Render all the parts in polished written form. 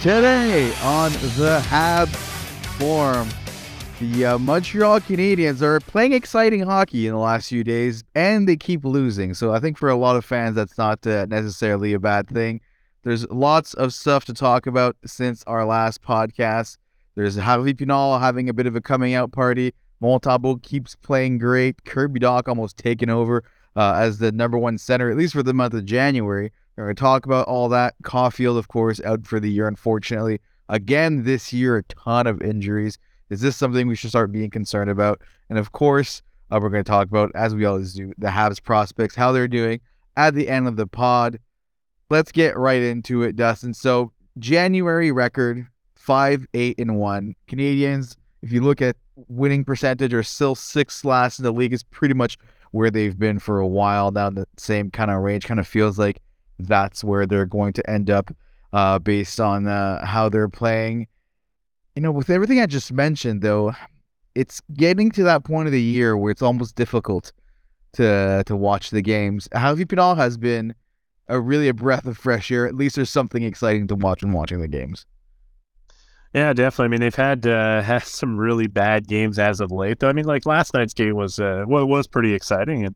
Today on the Hab Forum, the Montreal Canadiens are playing exciting hockey in the last few days, and they keep losing. So I think for a lot of fans, that's not necessarily a bad thing. There's lots of stuff to talk about since our last podcast. There's Javi Pinal having a bit of a coming out party. Montembeault keeps playing great. Kirby Doc almost taking over as the number one center, at least for the month of January. We're going to talk about all that. Caulfield, of course, out for the year, unfortunately. Again, this year, a ton of injuries. Is this something we should start being concerned about? And of course, we're going to talk about, as we always do, the Habs prospects, how they're doing at the end of the pod. Let's get right into it, Dustin. So, January record, 5-8-1. Canadians, if you look at winning percentage, are still sixth last in the league. It's pretty much where they've been for a while now, the same kind of range. Kind of feels like that's where they're going to end up based on how they're playing. You know, with everything I just mentioned, though, it's getting to that point of the year where it's almost difficult to watch the games. Javi Pinal has been a breath of fresh air. At least there's something exciting to watch when watching the games. Yeah, definitely. I mean, they've had some really bad games as of late, though. I mean, like last night's game was pretty exciting.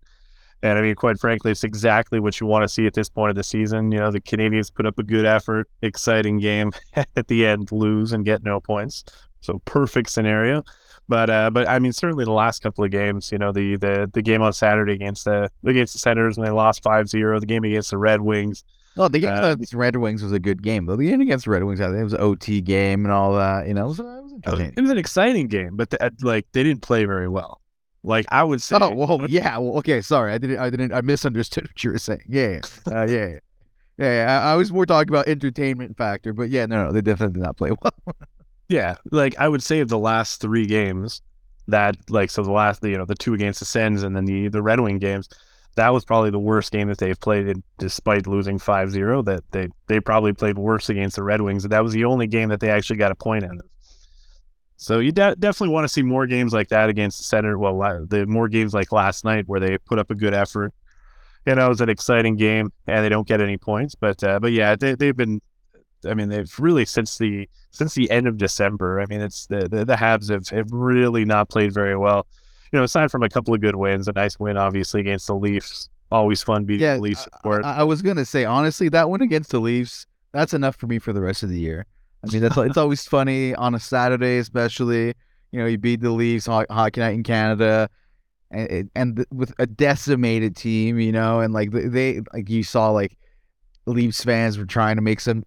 And I mean, quite frankly, it's exactly what you want to see at this point of the season. You know, the Canadians put up a good effort, exciting game, at the end lose and get no points. So perfect scenario. But I mean, certainly the last couple of games, you know, the game on Saturday against the Senators when they lost 5-0, the game against the Red Wings. No, the game against Red Wings was a good game. The game against Red Wings, I think it was an OT game and all that. You know, it was an exciting game, but they didn't play very well. Like I would say. Oh well, yeah. Well, okay. Sorry, I misunderstood what you were saying. Yeah. I was more talking about entertainment factor, but yeah, no, they definitely did not play well. Yeah, like I would say of the last three games, the two against the Sens and then the Red Wing games, that was probably the worst game that they've played, despite losing 5-0, that they probably played worse against the Red Wings. And that was the only game that they actually got a point in. So you definitely want to see more games like that against the Senators. Well, more games like last night where they put up a good effort. You know, it was an exciting game and they don't get any points. But yeah, they've been... I mean, they've really since the end of December. I mean, it's the Habs have really not played very well. You know, aside from a couple of good wins, a nice win obviously against the Leafs. Always fun beating the Leafs. I was gonna say honestly, that win against the Leafs, that's enough for me for the rest of the year. I mean, that's it's always funny on a Saturday, especially. You know, you beat the Leafs, Hockey Night in Canada, and with a decimated team. You know, and like they like you saw like. Leafs fans were trying to make some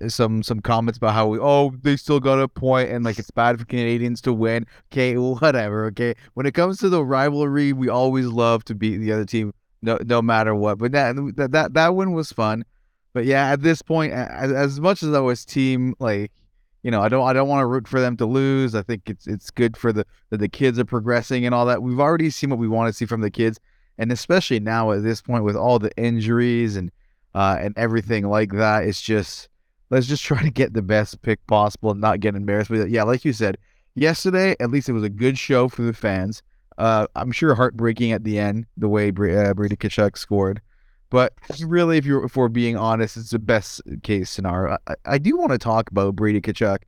comments about how they still got a point and like it's bad for Canadians to win. Okay, whatever. Okay, when it comes to the rivalry, we always love to beat the other team, no matter what. But that win was fun. But yeah, at this point, as much as I was team, like you know, I don't want to root for them to lose. I think it's good for the kids are progressing and all that. We've already seen what we want to see from the kids, and especially now at this point with all the injuries and everything like that. It's just, let's just try to get the best pick possible and not get embarrassed. But yeah, like you said, yesterday, at least it was a good show for the fans. I'm sure heartbreaking at the end, the way Brady Tkachuk scored. But really, if we're being honest, it's the best case scenario. I do want to talk about Brady Tkachuk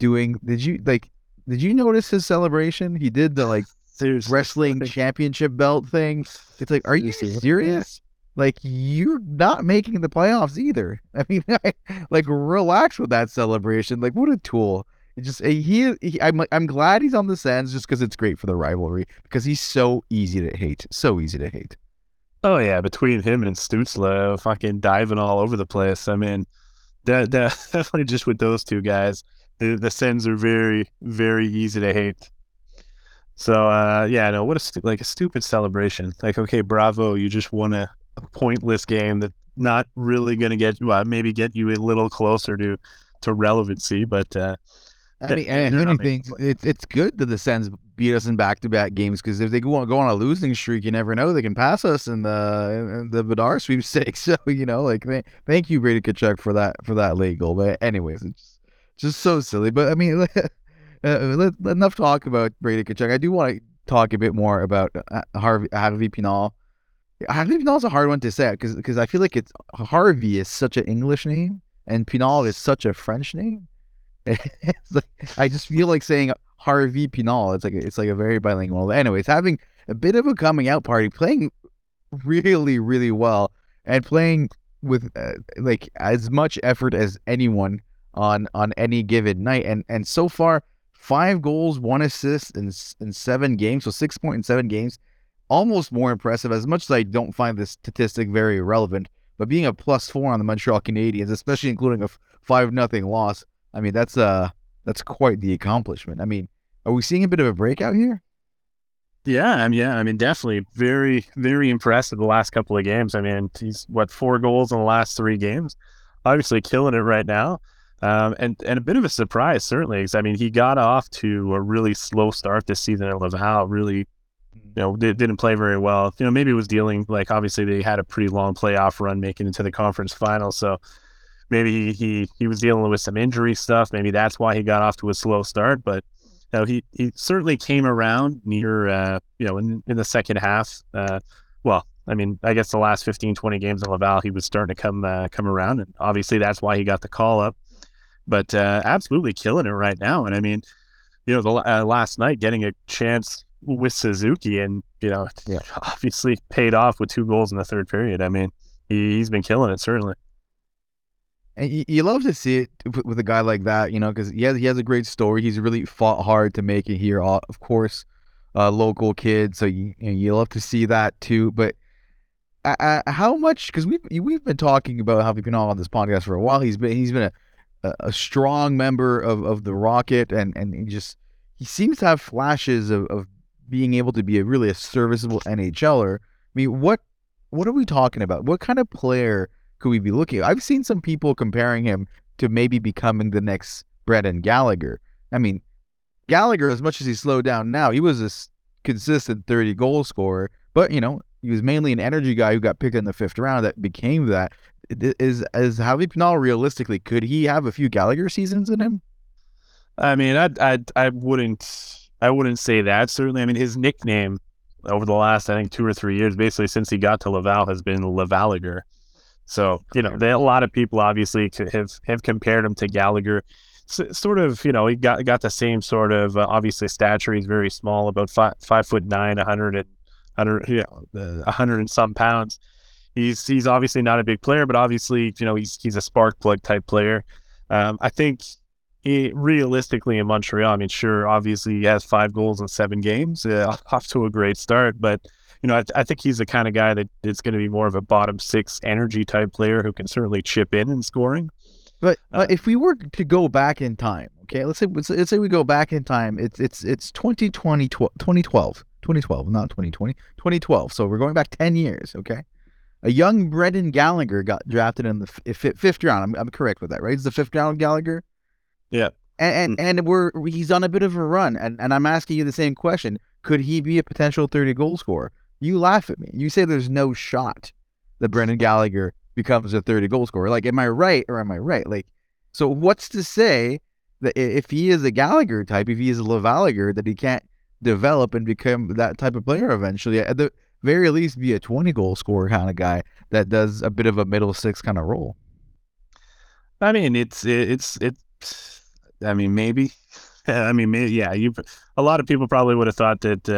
doing, did you notice his celebration? He did the wrestling championship belt thing. It's like, are you serious? Like, you're not making the playoffs either. I mean, relax with that celebration. Like, what a tool. It just I'm glad he's on the Sens just because it's great for the rivalry because he's so easy to hate. So easy to hate. Oh, yeah. Between him and Stützle, fucking diving all over the place. I mean, definitely just with those two guys, the Sens are very, very easy to hate. So, what a stupid celebration. Like, okay, bravo, you just won a pointless game that's not really going to get you a little closer to relevancy, but it's good that the Sens beat us in back-to-back games because if they go on a losing streak, you never know, they can pass us in the Vladar sweepstakes. So you know, thank you, Brady Tkachuk, for that late goal. But anyways, it's just so silly. But I mean, enough talk about Brady Tkachuk. I do want to talk a bit more about Javi Pinal. Javi Pinal is a hard one to say because I feel like Harvey is such an English name and Pinal is such a French name. I just feel like saying Harvey Pinal. It's like a very bilingual. Anyways, having a bit of a coming out party, playing really, really well, and playing with like as much effort as anyone on any given night. And so far, 5 goals, 1 assist in 7 games, so 6.7 games. Almost more impressive, as much as I don't find this statistic very relevant, but being a +4 on the Montreal Canadiens, especially including a 5-0 loss, I mean, that's quite the accomplishment. I mean, are we seeing a bit of a breakout here? Yeah, I mean, definitely. Very, very impressive the last couple of games. I mean, he's, 4 goals in the last 3 games? Obviously killing it right now. And a bit of a surprise, certainly, because, I mean, he got off to a really slow start this season at Laval, really, didn't play very well. Maybe it was dealing, obviously they had a pretty long playoff run making it to the conference final, so maybe he was dealing with some injury stuff. Maybe that's why he got off to a slow start, but he certainly came around near, in the second half. I guess the last 15, 20 games in Laval, he was starting to come around, and obviously that's why he got the call up. But absolutely killing it right now. And I mean, last night getting a chance with Suzuki and, obviously paid off with 2 goals in the third period. I mean, he's been killing it, certainly. And you love to see it with a guy like that, because he has a great story. He's really fought hard to make it here. Of course, local kid. So you love to see that too. But how much, because we've been talking about Harvey Pinal on this podcast for a while. He's been a strong member of the Rocket, and he seems to have flashes of being able to be a serviceable NHLer. I mean, what are we talking about? What kind of player could we be looking at? I've seen some people comparing him to maybe becoming the next Brendan Gallagher. I mean, Gallagher, as much as he slowed down now, he was a consistent 30-goal scorer, but, he was mainly an energy guy who got picked in the 5th round that became that. Is Harvey Pinal realistically, could he have a few Gallagher seasons in him? I mean, I wouldn't say that, certainly. I mean, his nickname over the last, 2 or 3 years, basically since he got to Laval, has been Lavaliger. So, a lot of people obviously have compared him to Gallagher. He got the same sort of, obviously, stature. He's very small, about 5'9", 100 and some pounds. He's obviously not a big player, but obviously, he's a spark plug type player. I think realistically in Montreal, I mean, sure, obviously he has 5 goals in 7 games, off to a great start, but, I think he's the kind of guy that it's going to be more of a bottom 6 energy type player who can certainly chip in scoring. But if we were to go back in time, okay, let's say we go back in time, it's 2012, not 2020, 2012. So we're going back 10 years, okay? A young Brendan Gallagher got drafted in the 5th round. I'm correct with that, right? It's the 5th round, Gallagher. Yeah. And he's on a bit of a run. And I'm asking you the same question: could he be a potential 30-goal scorer? You laugh at me. You say there's no shot that Brendan Gallagher becomes a 30-goal scorer. Am I right? So what's to say that if he is a Gallagher type, if he is a Lavaliger, that he can't develop and become that type of player eventually? At the very least, be a 20-goal scorer kind of guy that does a bit of a middle 6 kind of role. I mean, maybe, yeah. A lot of people probably would have thought that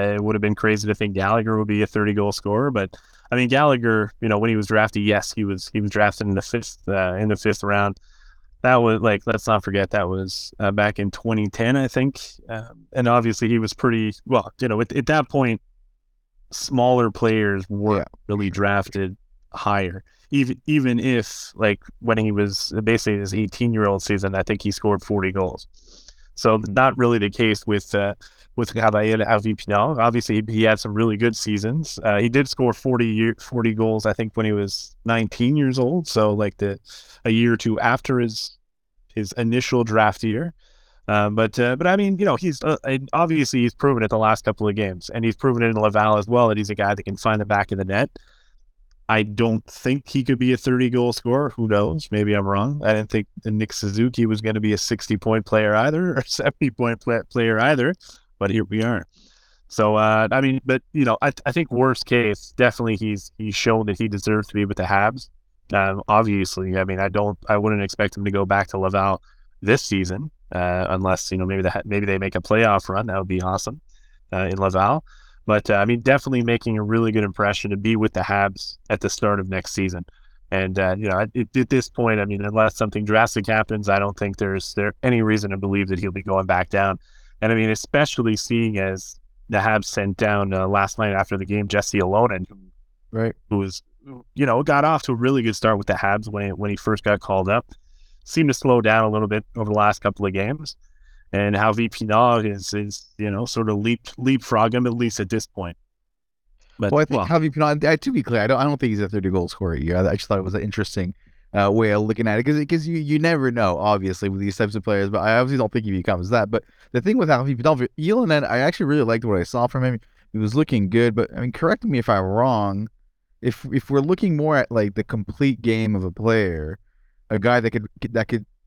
it would have been crazy to think Gallagher would be a 30-goal scorer, but I mean, Gallagher, when he was drafted, yes, he was drafted in the 5th round. That was let's not forget that was back in 2010, I think, and obviously he was pretty well. At that point, smaller players weren't really drafted higher. Even if, when he was basically his 18-year-old season, I think he scored 40 goals. So not really the case with Harvey Pinal. Obviously, he had some really good seasons. He did score 40 goals, I think, when he was 19 years old. So a year or two after his initial draft year. But I mean, he's obviously he's proven it the last couple of games, and he's proven it in Laval as well that he's a guy that can find the back of the net. I don't think he could be a 30-goal scorer. Who knows? Maybe I'm wrong. I didn't think Nick Suzuki was going to be a 60-point player either, or a 70-point player either. But here we are. So I think worst case, definitely he's shown that he deserves to be with the Habs. Obviously, I wouldn't expect him to go back to Laval this season, unless, you know, maybe they make a playoff run. That would be awesome in Laval. But I mean, definitely making a really good impression to be with the Habs at the start of next season. And you know, at this point, I mean, unless something drastic happens, I don't think there's any reason to believe that he'll be going back down. And I mean, especially seeing as the Habs sent down last night after the game Jesse Ilonen, right, who was, you know, got off to a really good start with the Habs when he first got called up, seemed to slow down a little bit over the last couple of games, and how Pinard is you know, sort of leapfrog him, at least at this point. But, well, I think Javi Pinard, to be clear, I don't think he's a 30-goal scorer. I just thought it was an interesting way of looking at it, because you never know, obviously, with these types of players. But I obviously don't think he becomes that. But the thing with Javi Pinard, Ilonen, I actually really liked what I saw from him. He was looking good, but I mean, correct me if I'm wrong. If we're looking more at like the complete game of a player, a guy that could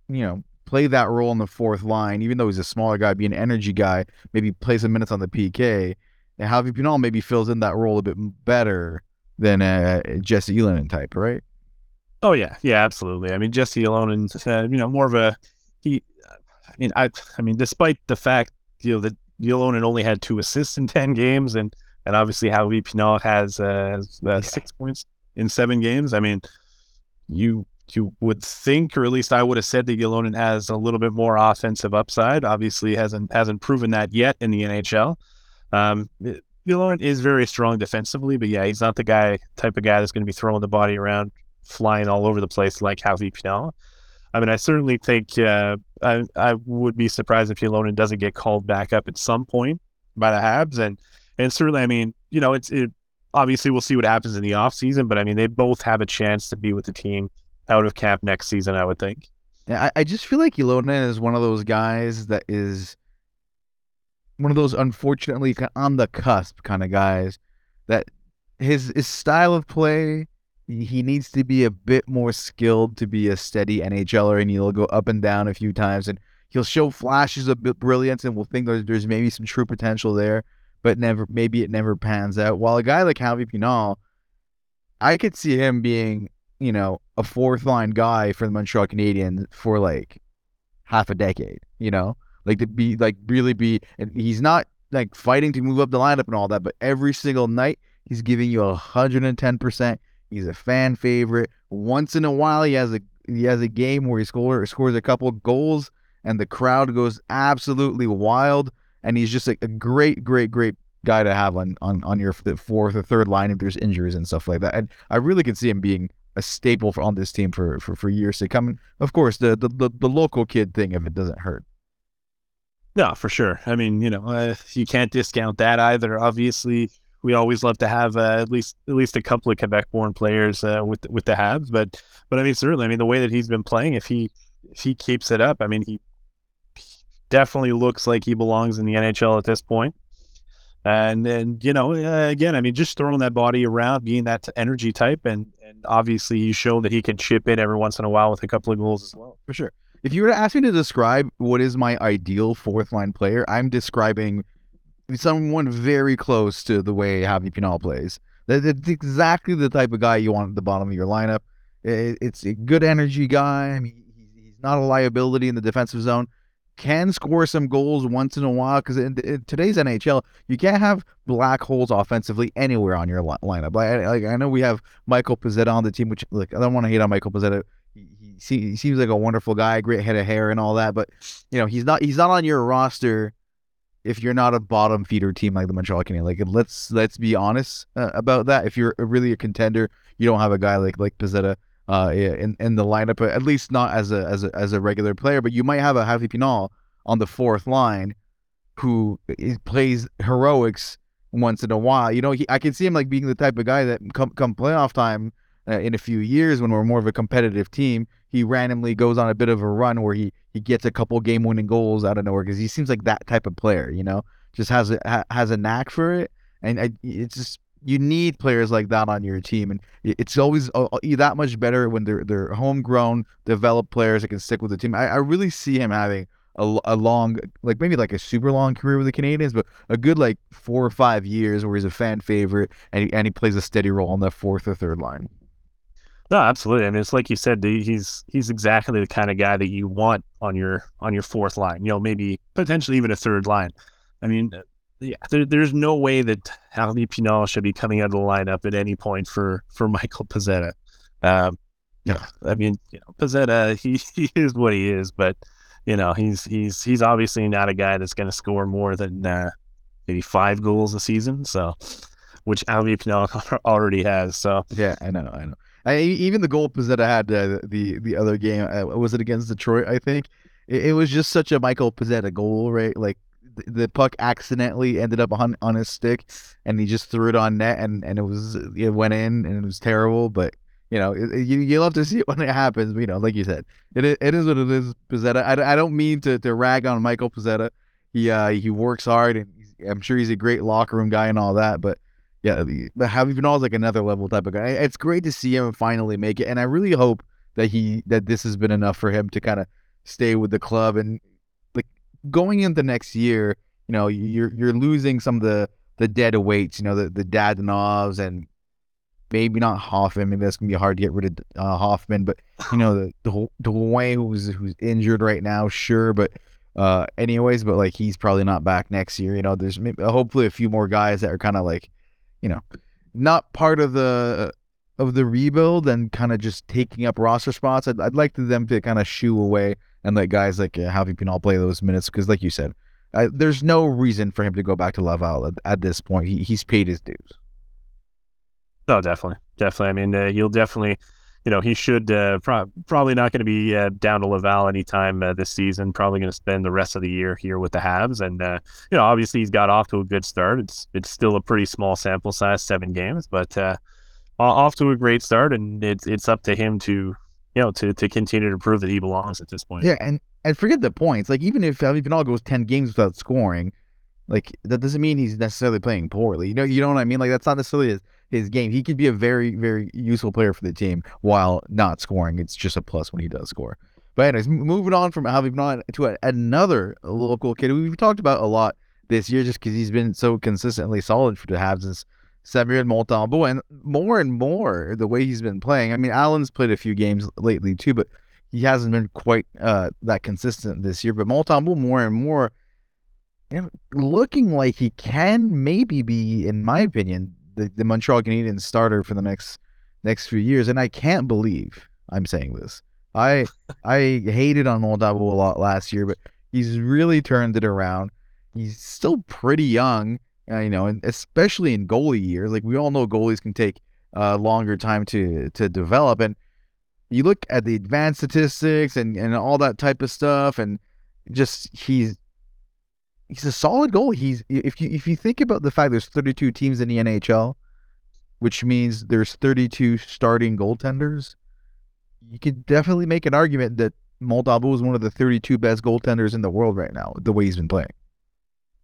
you know, play that role on the fourth line, even though he's a smaller guy, be an energy guy, maybe play some minutes on the PK. And Javi Pinard maybe fills in that role a bit better than Jesse Ilonen type, right? Oh yeah, absolutely. I mean, Jesse Ilonen, you know, more of a he. I mean, despite the fact, you know, that Ilonen only had 2 assists in 10 games, and obviously Javi Pinard has 6 points in 7 games. I mean, you would think, or at least I would have said, that Ilonen has a little bit more offensive upside. Obviously, hasn't proven that yet in the NHL. Ilonen is very strong defensively, but yeah, he's not the type of guy that's going to be throwing the body around, flying all over the place like Javi Pinard. I mean, I certainly think I would be surprised if Ilonen doesn't get called back up at some point by the Habs, and certainly, I mean, you know, it obviously we'll see what happens in the offseason, but I mean, they both have a chance to be with the team out of camp next season, I would think. Yeah, I just feel like Ilonen is one of those guys that is one of those unfortunately on the cusp kind of guys, that his style of play, he needs to be a bit more skilled to be a steady NHLer, and he'll go up and down a few times, and he'll show flashes of brilliance, and we'll think there's maybe some true potential there, but maybe it never pans out. While a guy like Javi Pinard, I could see him being, you know, a fourth line guy for the Montreal Canadiens for like half a decade, you know? Like to be like really be, and he's not like fighting to move up the lineup and all that, but every single night he's giving you 110%. He's a fan favorite. Once in a while, he has a game where he scores a couple goals, and the crowd goes absolutely wild. And he's just like a great guy to have on your fourth or third line if there's injuries and stuff like that. And I really could see him being a staple on this team for years to come. And of course, the local kid thing, if it doesn't hurt. No, for sure. I mean, you know, you can't discount that either. Obviously, we always love to have at least a couple of Quebec-born players with the Habs. But I mean, certainly, I mean, the way that he's been playing, if he keeps it up, I mean, he definitely looks like he belongs in the NHL at this point. And you know, again, I mean, just throwing that body around, being that energy type, and obviously, you show that he can chip in every once in a while with a couple of goals as well. For sure. If you were to ask me to describe what is my ideal fourth-line player, I'm describing someone very close to the way Javi Pinard plays. That's exactly the type of guy you want at the bottom of your lineup. It's a good energy guy. I mean, he's not a liability in the defensive zone. Can score some goals once in a while, because in today's NHL, you can't have black holes offensively anywhere on your lineup. I know we have Michael Pezzetta on the team, which, look, I don't want to hate on Michael Pezzetta. He seems like a wonderful guy, great head of hair and all that, but you know, he's not on your roster if you're not a bottom feeder team like the Montreal Canadiens. Like, let's be honest about that. If you're really a contender, you don't have a guy like Pezzetta in the lineup, at least not as a regular player. But you might have a Javi Pinard on the fourth line who plays heroics once in a while. You know, I can see him like being the type of guy that come playoff time, in a few years, when we're more of a competitive team, he randomly goes on a bit of a run where he gets a couple game-winning goals out of nowhere, because he seems like that type of player, you know, just has a knack for it. And it's just, you need players like that on your team, and it's always that much better when they're homegrown, developed players that can stick with the team. I really see him having a long, like maybe like a super long career with the Canadiens, but a good like 4 or 5 years where he's a fan favorite and he plays a steady role on the fourth or third line. No, absolutely. I mean, it's like you said, dude, he's exactly the kind of guy that you want on your fourth line. You know, maybe potentially even a third line. I mean, yeah, there's no way that Harvey Pinard should be coming out of the lineup at any point for Michael Pezzetta. I mean, you know, Pezzetta, he is what he is, but you know, he's obviously not a guy that's going to score more than maybe 5 goals a season. So, which Harvey Pinard already has. So yeah, I know. Even the goal Pezzetta had the other game, was it against Detroit? I think it was just such a Michael Pezzetta goal, right? Like the puck accidentally ended up on his stick, and he just threw it on net, and it went in, and it was terrible. But you know, you love to see it when it happens. But, you know, like you said, it is what it is. Pezzetta. I don't mean to rag on Michael Pezzetta. He works hard, and I'm sure he's a great locker room guy and all that. But yeah, Javi Pinal is like another level type of guy. It's great to see him finally make it, and I really hope that that this has been enough for him to kind of stay with the club. And like going into next year, you know, you're losing some of the dead weights, you know, the Dadonovs, and maybe not Hoffman. Maybe that's gonna be hard to get rid of Hoffman, but you know, the Drouin who's injured right now, sure, but. But like he's probably not back next year. You know, there's maybe, hopefully a few more guys that are kind of like, you know, not part of the rebuild and kind of just taking up roster spots. I'd like them to kind of shoo away and let guys like Javi Pinal play those minutes because, like you said, there's no reason for him to go back to Laval at this point. He's paid his dues. Oh, definitely. I mean, you'll definitely. You know, he should probably not going to be down to Laval anytime this season, probably going to spend the rest of the year here with the Habs. And, you know, obviously he's got off to a good start. It's still a pretty small sample size, 7 games, but off to a great start. And it's up to him to, you know, to continue to prove that he belongs at this point. Yeah, and forget the points. Like, even if Javi Pinal goes 10 games without scoring, like, that doesn't mean he's necessarily playing poorly. You know what I mean? Like, that's not necessarily his game. He could be a very, very useful player for the team while not scoring. It's just a plus when he does score. But anyways, moving on from Javi Pinal to another local kid we've talked about a lot this year just because he's been so consistently solid for the Habs since Samuel Montembeau, and more the way he's been playing. I mean, Allen's played a few games lately too, but he hasn't been quite that consistent this year. But Montembeau more and more, you know, looking like he can maybe be, in my opinion, the Montreal Canadiens starter for the next few years. And I can't believe I'm saying this. I hated on Montembeau a lot last year, but he's really turned it around. He's still pretty young, you know, and especially in goalie years. Like, we all know goalies can take a longer time to develop. And you look at the advanced statistics and all that type of stuff, and just he's a solid goalie. If you think about the fact there's 32 teams in the NHL, which means there's 32 starting goaltenders, you could definitely make an argument that Montembeau is one of the 32 best goaltenders in the world right now, the way he's been playing.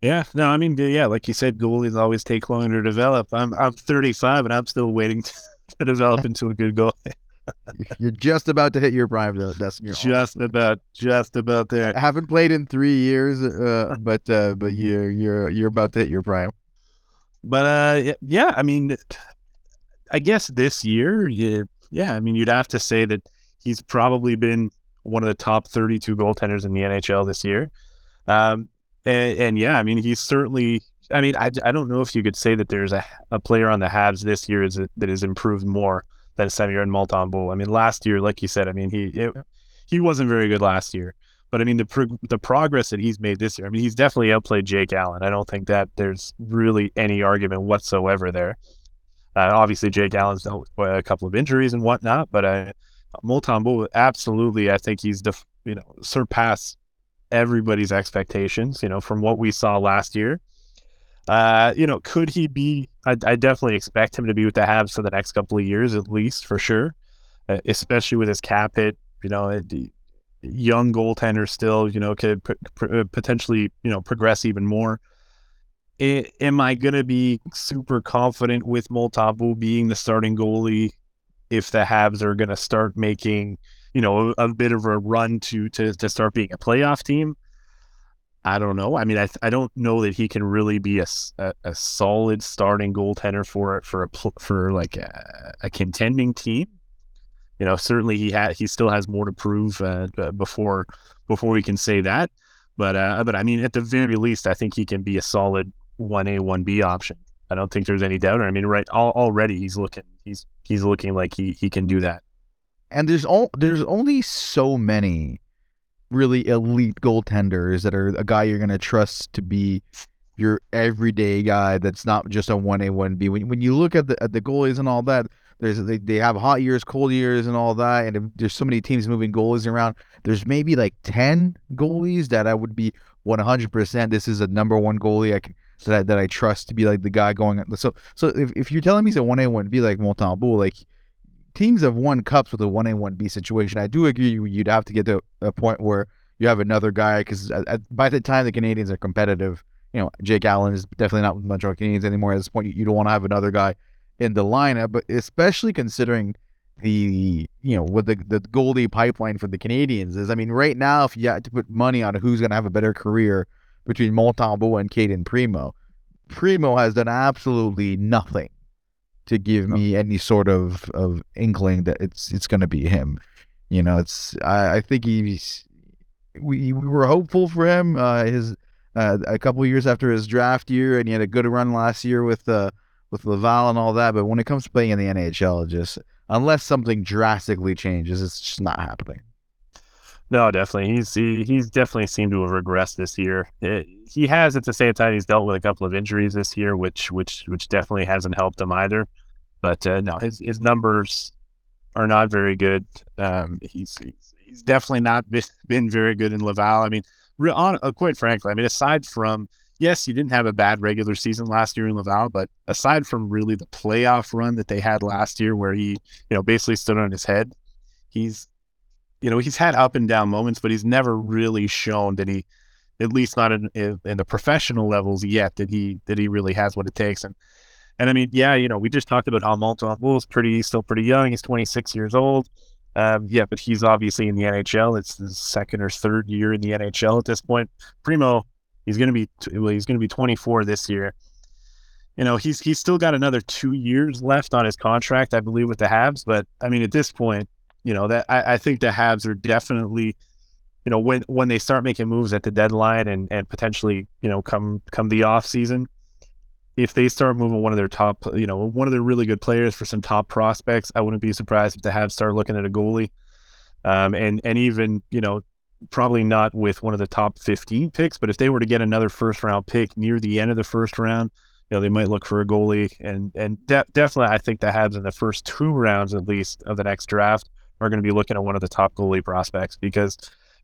Yeah, no, I mean, yeah, like you said, goalies always take longer to develop. I'm 35 and I'm still waiting to develop into a good goalie. You're just about to hit your prime, though. Just about there. I haven't played in 3 years, but you're about to hit your prime. But yeah, I mean, I guess this year, yeah, I mean, you'd have to say that he's probably been one of the top 32 goaltenders in the NHL this year. And yeah, I mean, he's certainly. I mean, I don't know if you could say that there's a player on the Habs this year that has improved more than Samuel Montembeau. I mean, last year, like you said, I mean, he wasn't very good last year, but I mean, the progress that he's made this year, I mean, he's definitely outplayed Jake Allen. I don't think that there's really any argument whatsoever there. Obviously, Jake Allen's dealt with a couple of injuries and whatnot, but Montembeau, absolutely, I think he's surpassed everybody's expectations. You know, from what we saw last year. You know, could he be? I definitely expect him to be with the Habs for the next couple of years, at least, for sure. Especially with his cap hit, you know, the young goaltender still, you know, could potentially, you know, progress even more. Am I going to be super confident with Montembeau being the starting goalie if the Habs are going to start making, you know, a bit of a run to start being a playoff team? I don't know. I mean, I don't know that he can really be a solid starting goaltender for like a contending team. you know, certainly he still has more to prove before we can say that. But I mean, at the very least, I think he can be a solid 1A, 1B option. I don't think there's any doubt. I mean, right already he's looking like he can do that. And there's only so many really elite goaltenders that are a guy you're going to trust to be your everyday guy. That's not just a 1A, 1B. When you look at the goalies and all that, they have hot years, cold years, and all that. And if there's so many teams moving goalies around, there's maybe like 10 goalies that I would be 100%. This is a number one goalie that I trust to be like the guy going. So if you're telling me he's a 1A, 1B like Montembeault, like teams have won cups with a 1A, 1B situation. I do agree you'd have to get to a point where you have another guy, because by the time the Canadians are competitive, you know, Jake Allen is definitely not with Montreal Canadiens anymore at this point. You don't want to have another guy in the lineup, but especially considering the goalie pipeline for the Canadians is. I mean, right now, if you had to put money on who's going to have a better career between Montembeault and Caden Primo, Primo has done absolutely nothing to give me any sort of inkling that it's going to be him. You know, I think we were hopeful for him. A couple of years after his draft year, and he had a good run last year with Laval and all that. But when it comes to playing in the NHL, just unless something drastically changes, it's just not happening. No, definitely. He's definitely seemed to have regressed this year. He has, at the same time, he's dealt with a couple of injuries this year, which definitely hasn't helped him either. But no, his numbers are not very good. He's definitely not been very good in Laval. I mean, quite frankly, I mean, aside from, yes, you didn't have a bad regular season last year in Laval, but aside from really the playoff run that they had last year where he, you know, basically stood on his head, he's had up and down moments, but he's never really shown that he, at least not in the professional levels yet, that he really has what it takes. And I mean, yeah, you know, we just talked about how Montembeault is still pretty young. He's 26 years old. Yeah, but he's obviously in the NHL. It's his second or third year in the NHL at this point. Primo, he's going to be 24 this year. You know, he's still got another 2 years left on his contract, I believe, with the Habs. But I mean, at this point, you know, that I think the Habs are definitely, you know, when they start making moves at the deadline and potentially, you know, come the off season, if they start moving one of their really good players for some top prospects, I wouldn't be surprised if the Habs start looking at a goalie. And even, you know, probably not with one of the top 15 picks, but if they were to get another first round pick near the end of the first round, you know, they might look for a goalie. And definitely, I think the Habs in the first two rounds, at least, of the next draft are going to be looking at one of the top goalie prospects, because,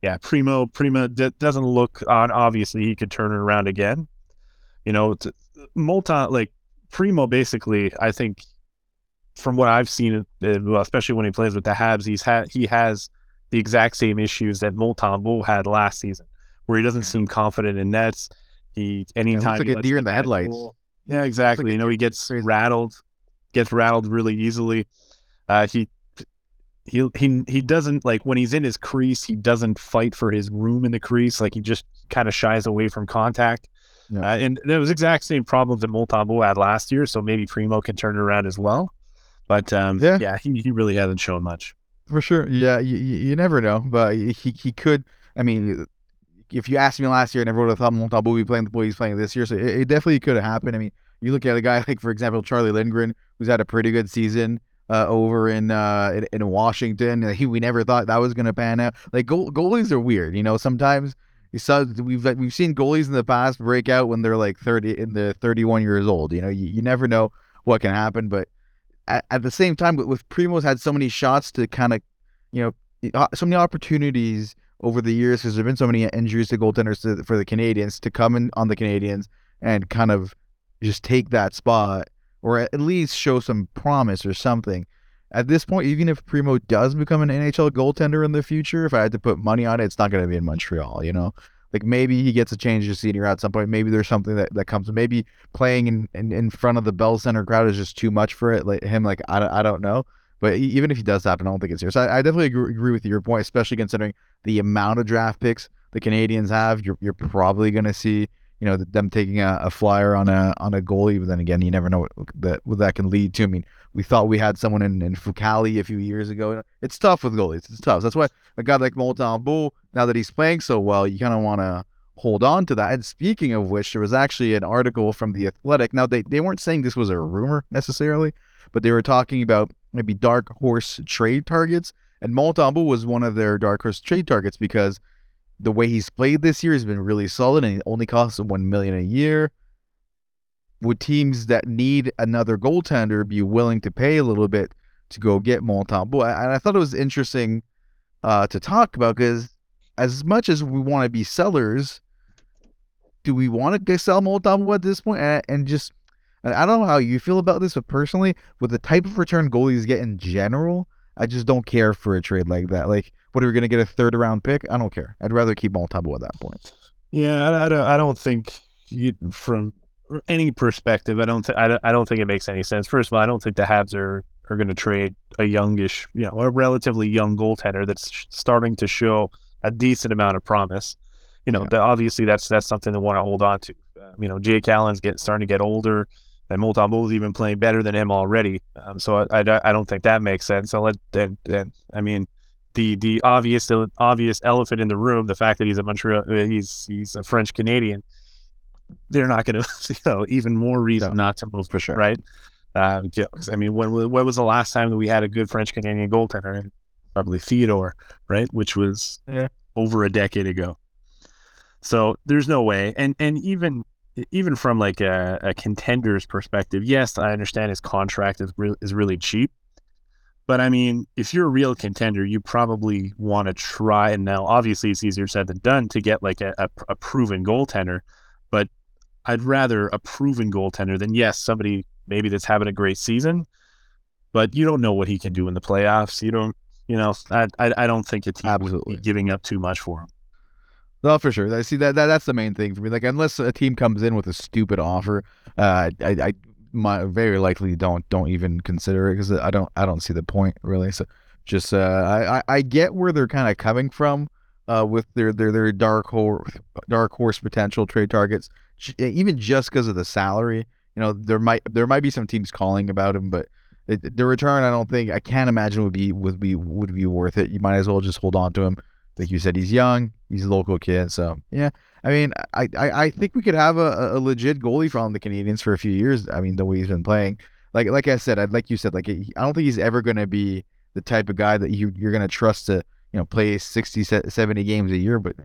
yeah, Primo doesn't look on. Obviously, he could turn it around again. You know, Primo basically, I think, from what I've seen, especially when he plays with the Habs, he has the exact same issues that Montembeault had last season, where he doesn't seem confident in nets. Anytime he looks like a deer in the headlights. Yeah, exactly. Like, you know, he gets rattled really easily. He doesn't, like, when he's in his crease, he doesn't fight for his room in the crease. Like, he just kind of shies away from contact. Yeah. And there was exact same problems that Montembeault had last year, so maybe Primo can turn it around as well. But yeah, he really hasn't shown much. For sure. Yeah, you never know, but he could. I mean, if you asked me last year, I never would have thought Montembeault would be playing the way he's playing this year, so it definitely could have happened. I mean, you look at a guy like, for example, Charlie Lindgren, who's had a pretty good season over in Washington. We never thought that was going to pan out. Like, goalies are weird, you know, sometimes. We've seen goalies in the past break out when they're like 31 years old. You know, you never know what can happen. But at the same time, with Primo's had so many shots to kind of, you know, so many opportunities over the years, because there've been so many injuries to goaltenders for the Canadians, to come in on the Canadians and kind of just take that spot, or at least show some promise or something. At this point, even if Primo does become an NHL goaltender in the future, if I had to put money on it, it's not going to be in Montreal, you know? Like, maybe he gets a change of scenery at some point. Maybe there's something that comes. Maybe playing in front of the Bell Center crowd is just too much for it. I don't know. But even if he does happen, I don't think it's here. So I definitely agree with your point, especially considering the amount of draft picks the Canadians have. You're probably going to see, you know, them taking a flyer on a goalie. But then again, you never know what that can lead to. I mean, we thought we had someone in Fucali a few years ago. It's tough with goalies. It's tough. That's why a guy like Montembeault, now that he's playing so well, you kind of want to hold on to that. And speaking of which, there was actually an article from The Athletic. Now, they weren't saying this was a rumor necessarily, but they were talking about maybe dark horse trade targets. And Montembeault was one of their dark horse trade targets because the way he's played this year has been really solid, and it only costs him $1 million a year. Would teams that need another goaltender be willing to pay a little bit to go get Montembeault? And I thought it was interesting to talk about, because as much as we want to be sellers, do we want to sell Montembeault at this point? And I don't know how you feel about this, but personally, with the type of return goalies get in general, I just don't care for a trade like that. Like, what, are we going to get a third-round pick? I don't care. I'd rather keep Montembeault at that point. Yeah, I don't think from any perspective, I don't think it makes any sense. First of all, I don't think the Habs are going to trade a youngish, you know, a relatively young goaltender that's starting to show a decent amount of promise. You know, yeah. Obviously that's something they want to hold on to. You know, Jake Allen's starting to get older, and Montembeault's even playing better than him already. So I don't think that makes sense. So the obvious elephant in the room, the fact that he's a Montreal, he's a French Canadian, they're not going to, you know, even more reason not to move, for sure, right? I mean, when was the last time that we had a good French Canadian goaltender? Probably Theodore, right? Which was over a decade ago. So there's no way. And even from like a contender's perspective, yes, I understand his contract is really cheap. But I mean, if you're a real contender, you probably want to try. And now, obviously, it's easier said than done to get like a proven goaltender. But I'd rather a proven goaltender than, yes, somebody maybe that's having a great season, but you don't know what he can do in the playoffs. You don't, you know, I don't think it's absolutely giving up too much for him. No, for sure. I see that's the main thing for me. Like, unless a team comes in with a stupid offer, I very likely don't even consider it, because I don't see the point, really. So just I get where they're kind of coming from with their dark horse potential trade targets, even just because of the salary. You know, there might be some teams calling about him, but the return, I can't imagine would be worth it. You might as well just hold on to him. Like you said, he's young, he's a local kid, so yeah. I mean, I think we could have a legit goalie from the Canadians for a few years. I mean, the way he's been playing, like I said, like you said, like, I don't think he's ever going to be the type of guy that you're going to trust to, you know, play 60, 70 games a year. But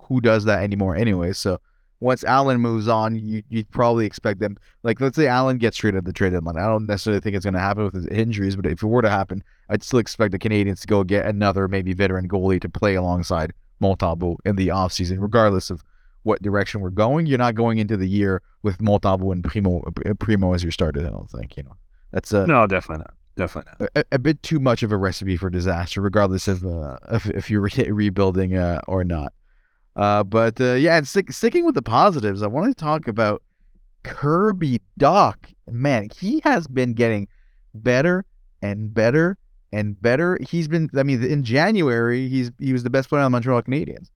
who does that anymore anyway? So once Allen moves on, you'd probably expect them. Like, let's say Allen gets traded at the trade deadline. I don't necessarily think it's going to happen with his injuries, but if it were to happen, I'd still expect the Canadians to go get another maybe veteran goalie to play alongside Montembeault in the offseason, regardless of what direction we're going. You're not going into the year with Montembeault and Primo as your starter. I don't think, you know, that's no, definitely not. A bit too much of a recipe for disaster, regardless of if you're rebuilding or not. And sticking with the positives, I want to talk about Kirby Dach. Man, he has been getting better and better and better. He's been, I mean, in January, he was the best player on the Montreal Canadiens.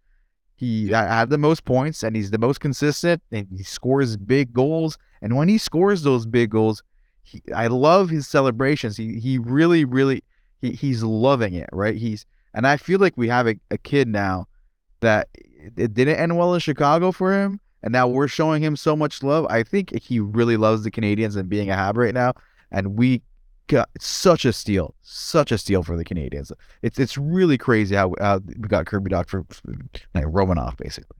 He had the most points, and he's the most consistent, and he scores big goals. And when he scores those big goals, I love his celebrations. He really, really, he's loving it, right? And I feel like we have a kid now that it didn't end well in Chicago for him, and now we're showing him so much love. I think he really loves the Canadiens and being a Hab right now, and we got such a steal for the Canadiens. It's really crazy how we got Kirby Dach for, like, Romanoff, basically.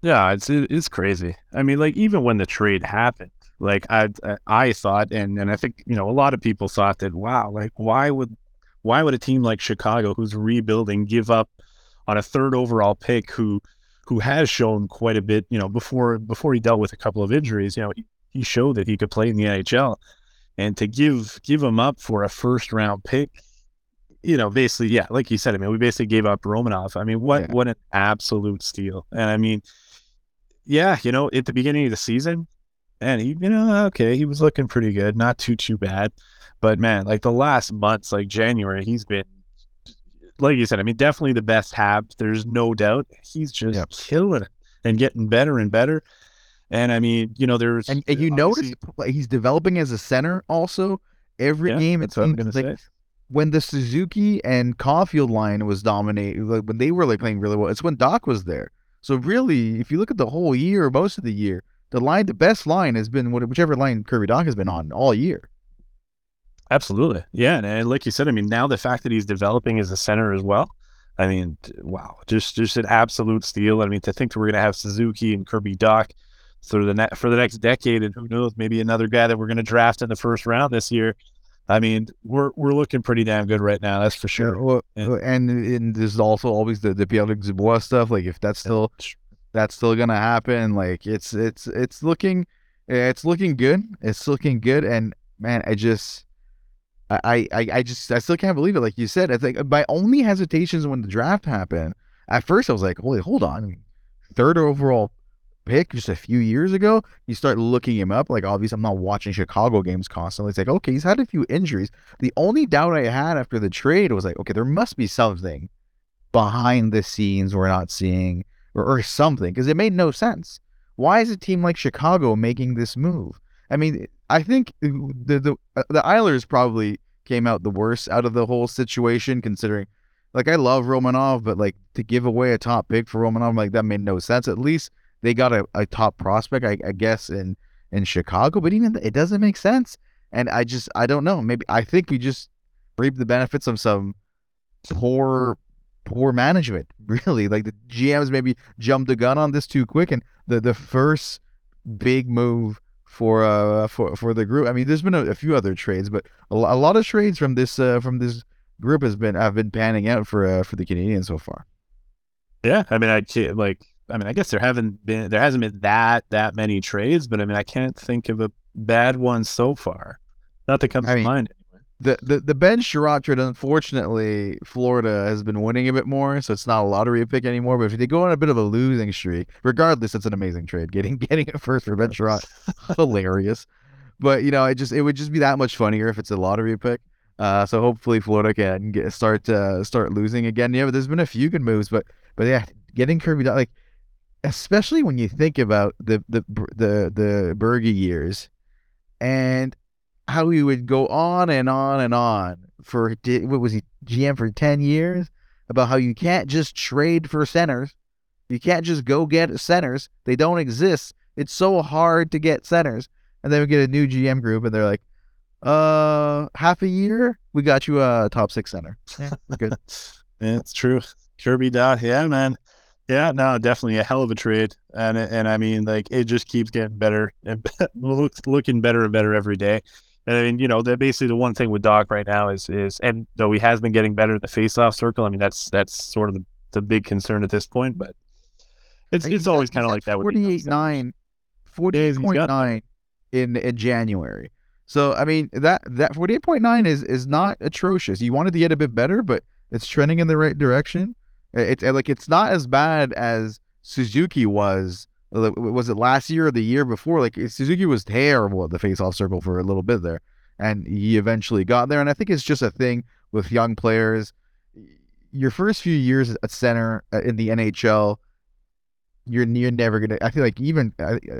Yeah, it's crazy. I mean, like, even when the trade happened, like, I thought, and I think, you know, a lot of people thought that, wow, like, why would a team like Chicago, who's rebuilding, give up on a third overall pick who has shown quite a bit, you know, before he dealt with a couple of injuries, you know, he showed that he could play in the NHL. And to give him up for a first round pick, you know, basically, yeah, like you said, I mean, we basically gave up Romanov. I mean, what an absolute steal. And I mean, yeah, you know, at the beginning of the season, and he, you know, okay, he was looking pretty good, not too bad, but man, like the last months, like January, he's been, like you said, I mean, definitely the best Hab. There's no doubt. He's just killing it and getting better and better. And I mean, you know, there's and you notice he's developing as a center also every game. That's what I'm gonna say. When the Suzuki and Caulfield line was dominating, like when they were like playing really well, it's when Doc was there. So really, if you look at the whole year, most of the year, the line, the best line has been whichever line Kirby Doc has been on all year. Absolutely, yeah, and like you said, I mean, now the fact that he's developing as a center as well, I mean, wow, just an absolute steal. I mean, to think that we're gonna have Suzuki and Kirby Doc for the next decade, and who knows, maybe another guy that we're gonna draft in the first round this year. I mean, we're looking pretty damn good right now, that's for sure. Yeah, well, and there's also always the Pierre Luc Dubois stuff. Like if that's still gonna happen, like it's looking good. And man, I still can't believe it. Like you said, it's like my only hesitations when the draft happened. At first, I was like, "Holy, hold on, third overall pick just a few years ago." You start looking him up. Like obviously, I'm not watching Chicago games constantly. It's like, okay, he's had a few injuries. The only doubt I had after the trade was like, okay, there must be something behind the scenes we're not seeing, or something, because it made no sense. Why is a team like Chicago making this move? I mean, I think the Islanders probably came out the worst out of the whole situation, considering, like, I love Romanov, but, like, to give away a top pick for Romanov, like, that made no sense. At least they got a top prospect, I guess, in Chicago, but even it doesn't make sense. And I don't know. Maybe I think we just reap the benefits of some poor management, really. Like, the GMs maybe jumped the gun on this too quick, and the first big move for the group. I mean, there's been a few other trades, but a lot of trades from this group have been panning out for the Canadians so far. Yeah, I mean, I guess there hasn't been that many trades, but I mean, I can't think of a bad one so far. Not that comes to mind. The Ben Sherratt trade, unfortunately, Florida has been winning a bit more, so it's not a lottery pick anymore. But if they go on a bit of a losing streak, regardless, it's an amazing trade. Getting it first for Ben Sherratt, hilarious. But you know, it would just be that much funnier if it's a lottery pick. So hopefully Florida can start losing again. Yeah, but there's been a few good moves, but yeah, getting Kirby, like, especially when you think about the Berge years, and how he would go on and on and on for, what was he, GM for 10 years, about how you can't just trade for centers. You can't just go get centers. They don't exist. It's so hard to get centers. And then we get a new GM group and they're like, half a year, we got you a top six center. Yeah, good. Yeah, it's true. Kirby Doc. Yeah, man. Yeah, no, definitely a hell of a trade. And I mean, like, it just keeps getting better and looking better and better every day. And I mean, you know, that basically the one thing with Doc right now is, and though he has been getting better at the faceoff circle, I mean, that's sort of the big concern at this point. But it's always kind of like that. 48.9 in January. So I mean, that 48.9 is not atrocious. You wanted to get a bit better, but it's trending in the right direction. It's like, it's not as bad as Suzuki was. Was it last year or the year before? Like, Suzuki was terrible at the face-off circle for a little bit there, and he eventually got there. And I think it's just a thing with young players. Your first few years at center in the NHL, you're never gonna. I feel like even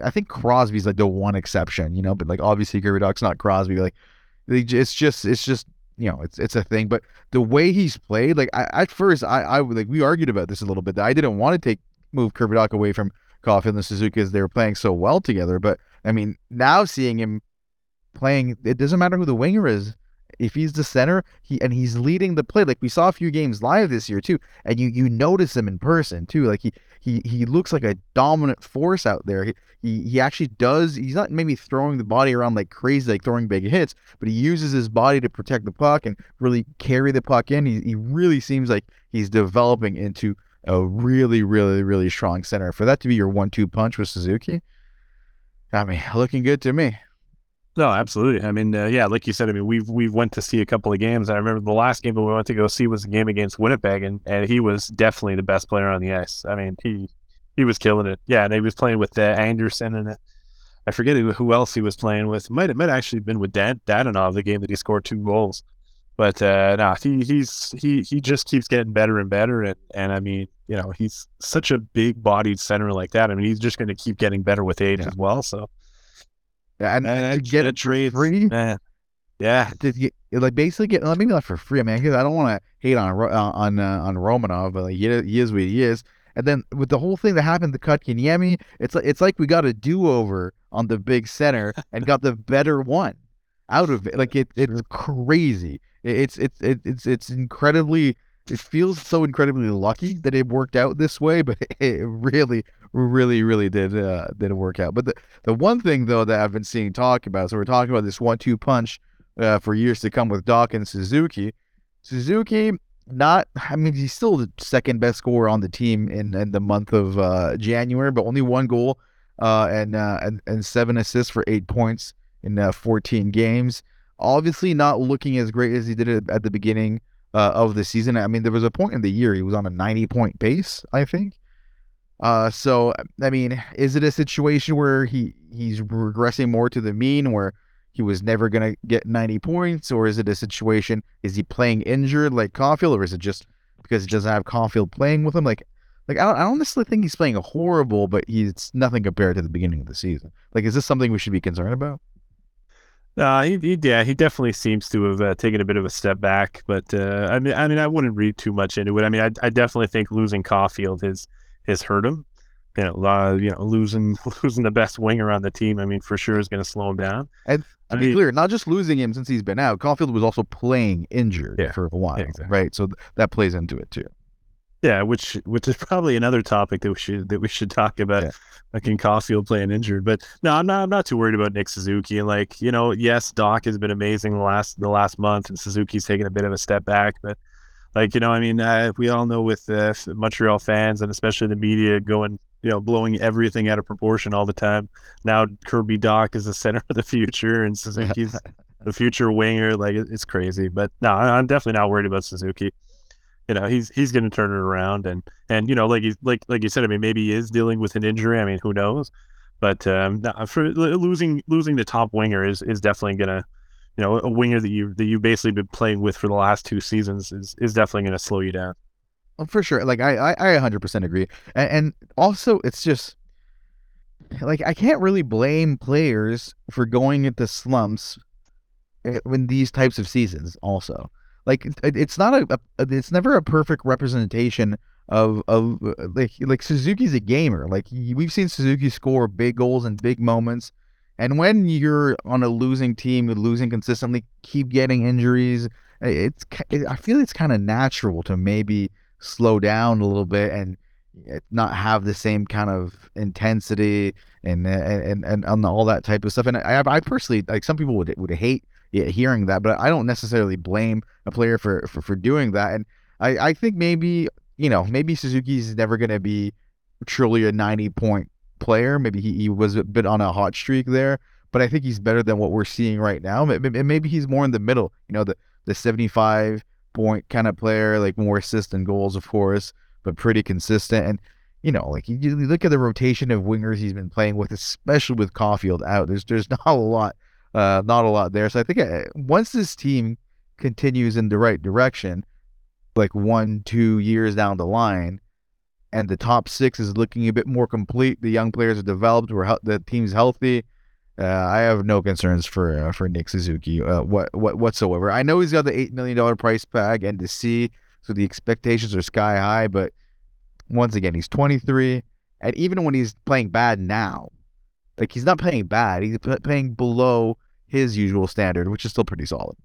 I think Crosby's like the one exception, you know. But like obviously Kirby Doc's not Crosby. Like it's just you know it's a thing. But the way he's played, like at first I like, we argued about this a little bit, that I didn't want to move Kirby Doc away from Caulfield and Suzuki as they were playing so well together. But I mean, now seeing him playing, it doesn't matter who the winger is. If he's the center, he's leading the play. Like, we saw a few games live this year too, and you notice him in person too. Like he looks like a dominant force out there. He actually does. He's not maybe throwing the body around like crazy, like throwing big hits, but he uses his body to protect the puck and really carry the puck in. He really seems like he's developing into a really, really, really strong center. For that to be your 1-2 punch with Suzuki, I mean, looking good to me. No, absolutely. I mean, yeah, like you said, I mean, we've went to see a couple of games. I remember the last game that we went to go see was a game against Winnipeg, and he was definitely the best player on the ice. I mean, he was killing it. Yeah, and he was playing with Anderson, and I forget who else he was playing with. It might have actually been with Dadonov, the game that he scored 2 goals. But no, he just keeps getting better and better, and I mean, you know, he's such a big-bodied center like that. I mean, he's just going to keep getting better with age as well. So, yeah, and to get a trade, free, man. Yeah, like basically get maybe not for free. I mean, because I don't want to hate on Romanov, but like he is what he is. And then with the whole thing that happened to Kotkaniemi, it's like we got a do-over on the big center and got the better one out of it. Like it's crazy. It's incredibly. It feels so incredibly lucky that it worked out this way, but it really, really, really didn't work out. But the one thing though that I've been seeing talk about, so we're talking about this 1-2 punch for years to come with Doc and Suzuki. Suzuki, he's still the second best scorer on the team in the month of January, but only one goal and 7 assists for 8 points in 14 games. Obviously, not looking as great as he did at the beginning of the season. I mean, there was a point in the year he was on a 90-point pace, I think. So, I mean, is it a situation where he's regressing more to the mean, where he was never going to get 90 points? Or is it a situation, is he playing injured like Caulfield, or is it just because he doesn't have Caulfield playing with him? Like I honestly think he's playing horrible, but it's nothing compared to the beginning of the season. Like, is this something we should be concerned about? He definitely seems to have taken a bit of a step back, but I mean, I wouldn't read too much into it. I mean, I definitely think losing Caulfield has hurt him. Losing the best winger on the team, I mean, for sure is going to slow him down. And to be clear, not just losing him since he's been out. Caulfield was also playing injured for a while, exactly. Right? So that plays into it too. Yeah, which is probably another topic that we should talk about. Yeah. Like Caulfield playing injured, but no, I'm not too worried about Nick Suzuki. And like, you know, yes, Doc has been amazing the last month, and Suzuki's taken a bit of a step back. But like, you know, I mean, we all know with Montreal fans and especially the media going, you know, blowing everything out of proportion all the time. Now Kirby Doc is the center of the future, and Suzuki's the future winger. Like it's crazy. But no, I'm definitely not worried about Suzuki. You know, he's going to turn it around, and you know, like you said, I mean, maybe he is dealing with an injury. I mean, who knows? But for losing the top winger is definitely going to, you know, a winger that you've basically been playing with for the last 2 seasons is definitely going to slow you down. Well, for sure. Like I 100% agree, and also it's just like I can't really blame players for going into slumps in these types of seasons. Also. Like it's not it's never a perfect representation of like Suzuki's a gamer. Like we've seen Suzuki score big goals and big moments, and when you're on a losing team, losing consistently, keep getting injuries. I feel it's kind of natural to maybe slow down a little bit and not have the same kind of intensity and all that type of stuff. And I personally, like, some people would hate hearing that, but I don't necessarily blame a player for doing that. And I think maybe, you know, maybe Suzuki's never going to be truly a 90-point player. Maybe he was a bit on a hot streak there, but I think he's better than what we're seeing right now. Maybe he's more in the middle, you know, the 75-point kind of player, like more assists and goals, of course, but pretty consistent. And, you know, like you look at the rotation of wingers he's been playing with, especially with Caulfield out, there's not a lot there. So I think once this team continues in the right direction, like 1-2 years down the line, and the top six is looking a bit more complete, the young players are developed, the team's healthy, I have no concerns for Nick Suzuki whatsoever. I know he's got the $8 million price tag and to see, so the expectations are sky high, but once again, he's 23, and even when he's playing bad now, like he's not playing bad, he's playing below his usual standard, which is still pretty solid.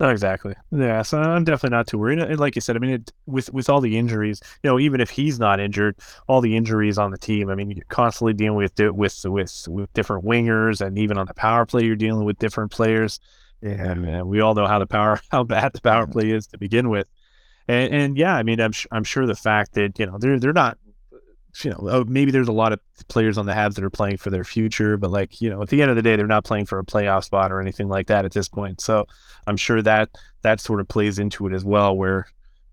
Not exactly. Yeah, so I'm definitely not too worried. And like you said, I mean, with all the injuries, you know, even if he's not injured, all the injuries on the team. I mean, you're constantly dealing with different wingers, and even on the power play, you're dealing with different players. Yeah, man, we all know how bad the power play is to begin with. And yeah, I mean, I'm sure the fact that, you know, they're not. You know, maybe there's a lot of players on the Habs that are playing for their future, but like, you know, at the end of the day, they're not playing for a playoff spot or anything like that at this point. So I'm sure that sort of plays into it as well, where,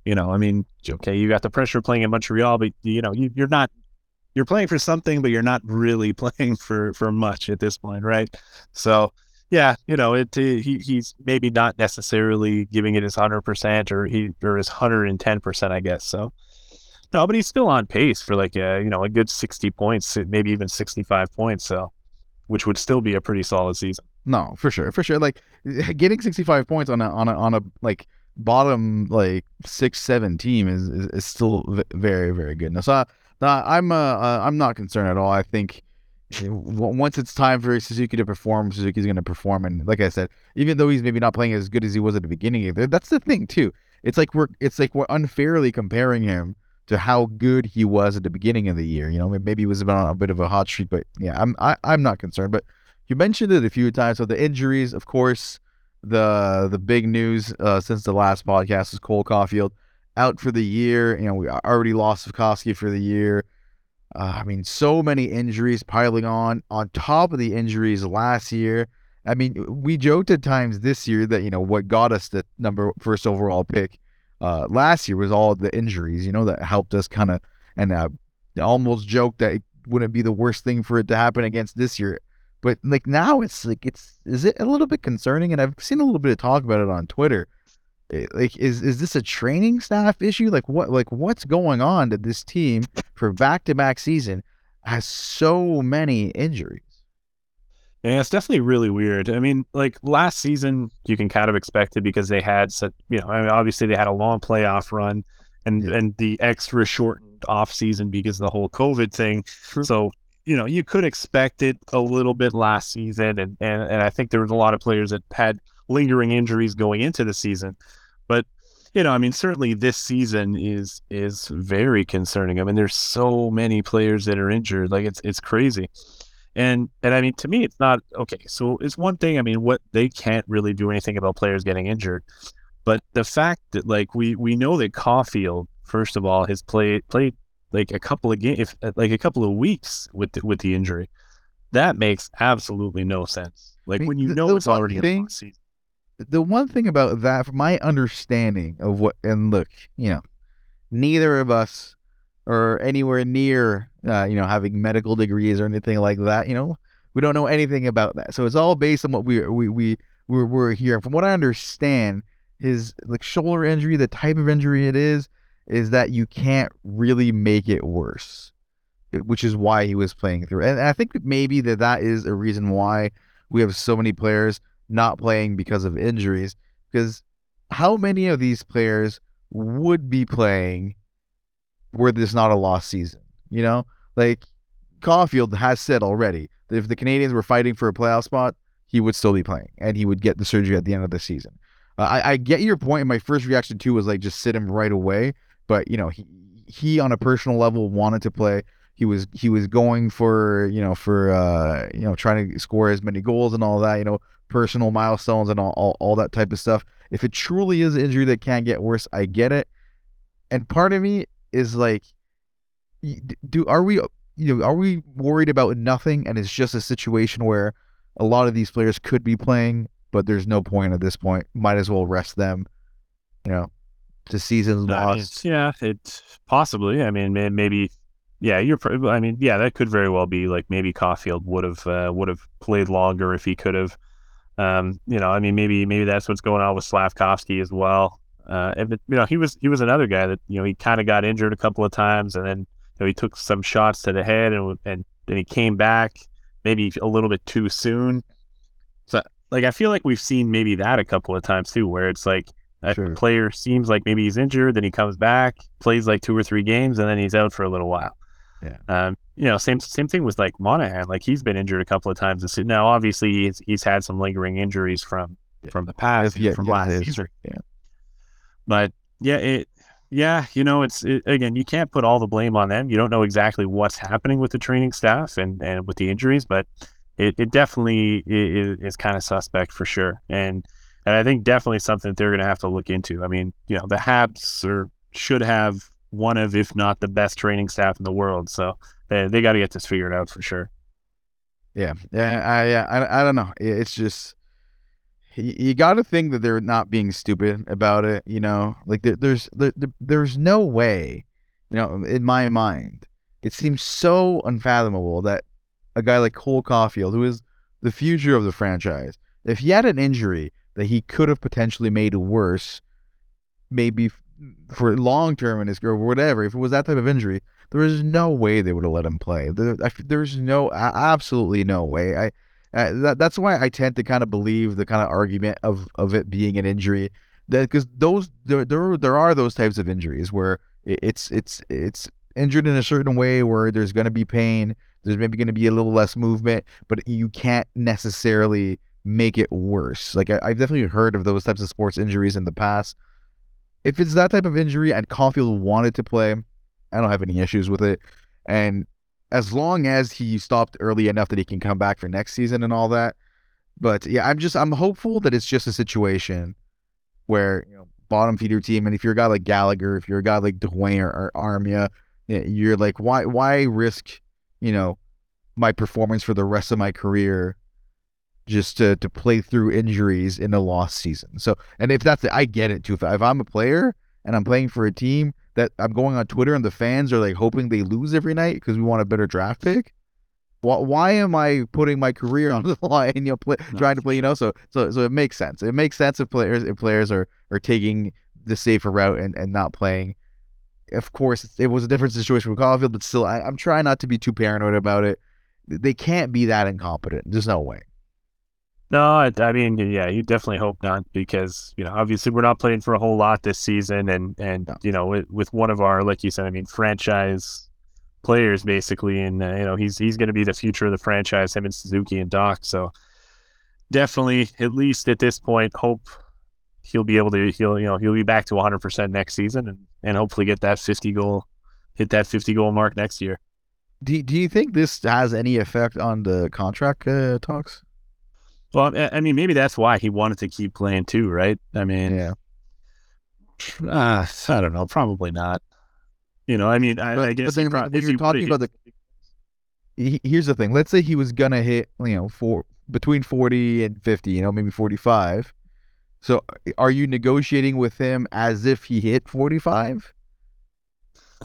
you know, I mean, okay, you got the pressure playing in Montreal, but you know, you're playing for something, but you're not really playing for much at this point, right? So Yeah, he's maybe not necessarily giving it his 100% or his 110%, I guess. So no, but he's still on pace for like a good 60 points, maybe even 65 points. So, which would still be a pretty solid season. No, for sure. Like getting 65 points on a like bottom like 6-7 team is still very, very good. Now, so I'm not concerned at all. I think once it's time for Suzuki to perform, Suzuki's going to perform. And like I said, even though he's maybe not playing as good as he was at the beginning of it, that's the thing too. It's like we're unfairly comparing him to how good he was at the beginning of the year. Maybe he was on a bit of a hot streak, but yeah, I'm not concerned. But you mentioned it a few times. So the injuries, of course, the big news since the last podcast is Cole Caulfield out for the year. We already lost Sikorsky for the year. So many injuries piling on top of the injuries last year. We joked at times this year that, what got us the first overall pick last year was all the injuries, that helped us kind of, and almost joked that it wouldn't be the worst thing for it to happen against this year. But like now is it a little bit concerning? And I've seen a little bit of talk about it on Twitter. Like, is this a training staff issue? Like what's going on that this team for back-to-back season has so many injuries? Yeah, it's definitely really weird. Last season you can kind of expect it because they had such, obviously they had a long playoff run and the extra shortened off season because of the whole COVID thing. True. So, you could expect it a little bit last season. And I think there was a lot of players that had lingering injuries going into the season. But, certainly this season is very concerning. There's so many players that are injured. Like it's crazy. And to me, it's not okay. So it's one thing. What they can't really do anything about players getting injured, but the fact that like we know that Caulfield, first of all, has played like a couple of games, like a couple of weeks with the injury, that makes absolutely no sense. Like when it's already in the season. The one thing about that, from my understanding of what, and look, neither of us are anywhere near having medical degrees or anything like that. We don't know anything about that, so it's all based on what we're hearing. From what I understand, his like shoulder injury, the type of injury it is that you can't really make it worse, which is why he was playing through. And I think maybe that is a reason why we have so many players not playing because of injuries. Because how many of these players would be playing were this not a lost season? Like Caulfield has said already that if the Canadians were fighting for a playoff spot, he would still be playing and he would get the surgery at the end of the season. I get your point, and my first reaction too was like just sit him right away. But he on a personal level wanted to play. He was going for trying to score as many goals and all that. Personal milestones and all that type of stuff. If it truly is an injury that can't get worse, I get it. And part of me is like, are we worried about nothing? And it's just a situation where a lot of these players could be playing, but there's no point at this point. Might as well rest them. The season's lost. Yeah, it's possibly. Maybe. Yeah, that could very well be like maybe Caulfield would have played longer if he could have. Maybe that's what's going on with Slavkovsky as well. He was another guy that he kind of got injured a couple of times, and then he took some shots to the head, and then he came back maybe a little bit too soon. So like I feel like we've seen maybe that a couple of times too, where it's like a player seems like maybe he's injured, then he comes back, plays like 2 or 3 games, and then he's out for a little while. Yeah. Same thing with like Monahan. Like he's been injured a couple of times this season. Now, obviously, he's had some lingering injuries from the past, from last season. Yeah. But it's you can't put all the blame on them. You don't know exactly what's happening with the training staff and with the injuries, but it definitely is kind of suspect for sure. And I think definitely something that they're going to have to look into. The Habs should have one of, if not the best training staff in the world. So they got to get this figured out for sure. Yeah. Yeah. I don't know. It's just, you got to think that they're not being stupid about it. Like there's no way, in my mind, it seems so unfathomable that a guy like Cole Caulfield, who is the future of the franchise, If he had an injury that he could have potentially made worse, maybe for long term in his career or whatever, if it was that type of injury, there is no way they would have let him play. There's no, absolutely no way. That's why I tend to kind of believe the kind of argument of it being an injury, that because there are those types of injuries where it's injured in a certain way where there's going to be pain, there's maybe going to be a little less movement, but you can't necessarily make it worse. Like I've definitely heard of those types of sports injuries in the past. If it's that type of injury and Caulfield wanted to play, I don't have any issues with it. And as long as he stopped early enough that he can come back for next season and all that. But yeah, I'm hopeful that it's just a situation where, you know, bottom feeder team, and if you're a guy like Gallagher, if you're a guy like Duane or Armia, you're like, why risk, you know, my performance for the rest of my career just to play through injuries in a lost season? So, and if that's I get it too. If I'm a player and I'm playing for a team that I'm going on Twitter and the fans are like hoping they lose every night because we want a better draft pick, why am I putting my career on the line? You know, trying to play. You know, so it makes sense. It makes sense if players are taking the safer route and not playing. Of course, it was a different situation with Caulfield, but still, I'm trying not to be too paranoid about it. They can't be that incompetent. There's no way. No, I mean, yeah, you definitely hope not, because, you know, obviously we're not playing for a whole lot this season, and no. You know, with one of our, like you said, I mean, franchise players basically, and you know, he's going to be the future of the franchise, him and Suzuki and Doc. So definitely, at least at this point, hope he'll be able to he'll be back to 100% next season, and hopefully get that 50 goal mark next year. Do you think this has any effect on the contract talks? Well, I mean, maybe that's why he wanted to keep playing too, right? I mean, yeah. I don't know. Probably not. You know, I mean, I guess if you're talking about here's the thing. Let's say he was gonna hit, you know, between 40 and 50, you know, maybe 45. So, are you negotiating with him as if he hit 45,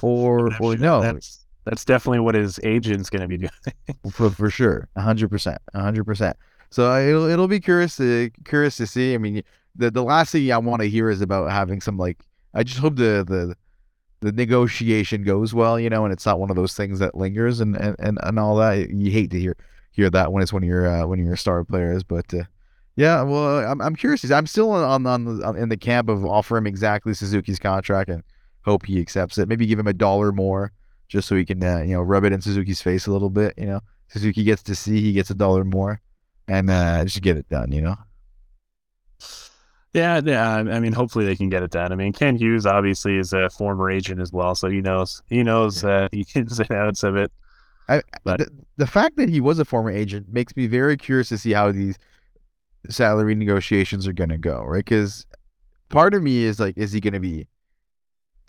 or no? That's definitely what his agent's gonna be doing for sure, 100%. So it'll be curious to see. I mean, the last thing I want to hear is about having some, like, I just hope the negotiation goes well, you know, and it's not one of those things that lingers and all that. You hate to hear that when it's one of your star players, but yeah, well, I'm curious. I'm still in the camp of offer him exactly Suzuki's contract and hope he accepts it. Maybe give him $1 more just so he can you know, rub it in Suzuki's face a little bit. You know, Suzuki gets to see he gets $1 more. And just get it done, you know? Yeah. I mean, hopefully they can get it done. I mean, Ken Hughes obviously is a former agent as well, so he knows the ins and outs of it. The fact that he was a former agent makes me very curious to see how these salary negotiations are going to go, right? Because part of me is like, is he going to be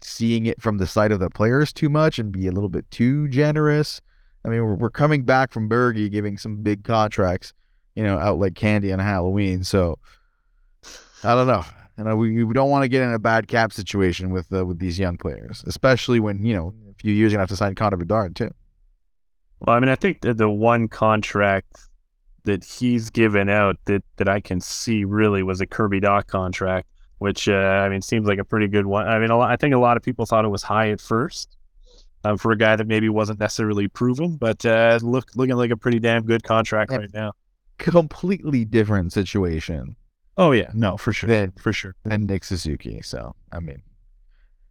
seeing it from the side of the players too much and be a little bit too generous? I mean, we're coming back from Berge giving some big contracts, you know, out like candy on Halloween. So I don't know. You know, we don't want to get in a bad cap situation with these young players, especially when, you know, in a few years you're gonna have to sign Connor Bedard too. Well, I mean, I think that the one contract that he's given out that I can see really was a Kirby Doc contract, which I mean, seems like a pretty good one. I mean, I think a lot of people thought it was high at first for a guy that maybe wasn't necessarily proven, but looking like a pretty damn good contract right now. Completely different situation. Oh yeah, no, for sure than Nick Suzuki. So I mean,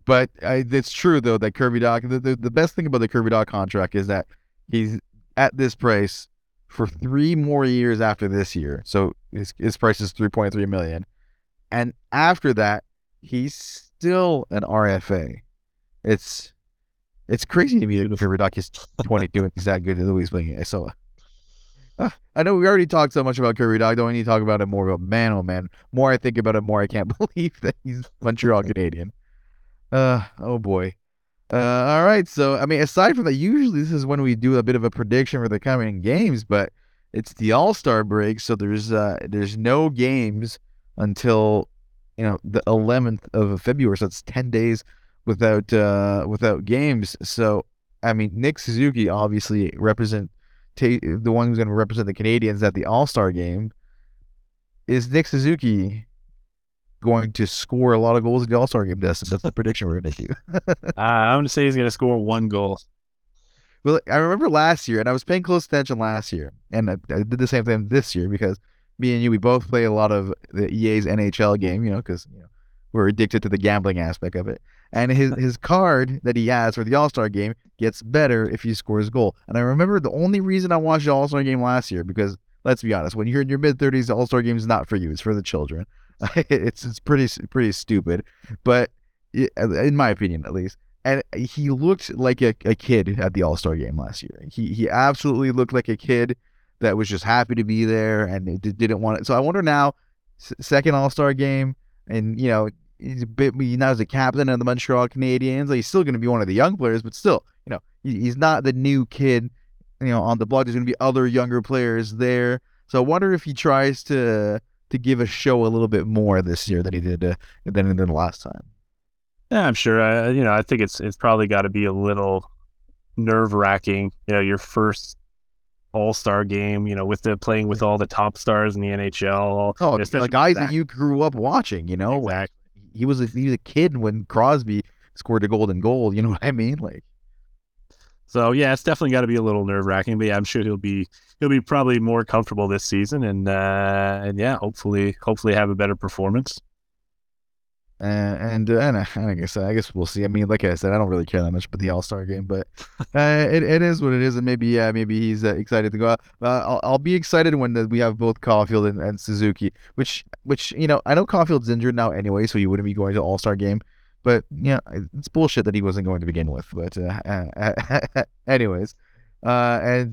but it's true though that Kirby Doc. The best thing about the Kirby Doc contract is that he's at this price for 3 more years after this year. So his price is $3.3 million, and after that he's still an RFA. It's crazy to me that Kirby Doc is 22 and he's that good at Luis playing. So. I know we already talked so much about Kirby Doc. Don't we need to talk about it more? But man, oh man, more I think about it, more I can't believe that he's Montreal Canadian. Oh boy. All right. So, I mean, aside from that, usually this is when we do a bit of a prediction for the coming games, but it's the All-Star break, so there's no games until, you know, the 11th of February. So it's 10 days without games. So, I mean, Nick Suzuki obviously the one who's going to represent the Canadians at the All-Star game. Is Nick Suzuki going to score a lot of goals in the All-Star game? That's the prediction we're going to do. I'm going to say he's going to score one goal. Well, I remember last year, and I was paying close attention last year, and I did the same thing this year because me and you, we both play a lot of the EA's NHL game, you know, because we're addicted to the gambling aspect of it. And his card that he has for the All-Star game gets better if he scores a goal. And I remember the only reason I watched the All-Star game last year, because let's be honest, when you're in your mid-30s, the All-Star game is not for you. It's for the children. It's pretty stupid, but in my opinion, at least. And he looked like a kid at the All-Star game last year. He absolutely looked like a kid that was just happy to be there and didn't want it. So I wonder now, second All-Star game, and he's a bit, now he's a captain of the Montreal Canadiens. Like, he's still going to be one of the young players, but still, he's not the new kid, on the block. There's going to be other younger players there. So I wonder if he tries to give a show a little bit more this year than he did than last time. Yeah, I'm sure. I think it's probably got to be a little nerve wracking. Your first All-Star game. With the playing with all the top stars in the NHL. Oh, the guys that you grew up watching. Exactly. He was a kid when Crosby scored a golden goal. You know what I mean? So yeah, it's definitely got to be a little nerve wracking, but yeah, I'm sure he'll be probably more comfortable this season, and yeah, hopefully have a better performance. And I guess we'll see. I mean, like I said, I don't really care that much about the All-Star game, but it is what it is, and maybe he's excited to go out. I'll be excited when we have both Caulfield and Suzuki, which I know Caulfield's injured now anyway, so he wouldn't be going to All-Star game. But, it's bullshit that he wasn't going to begin with. But anyways, unless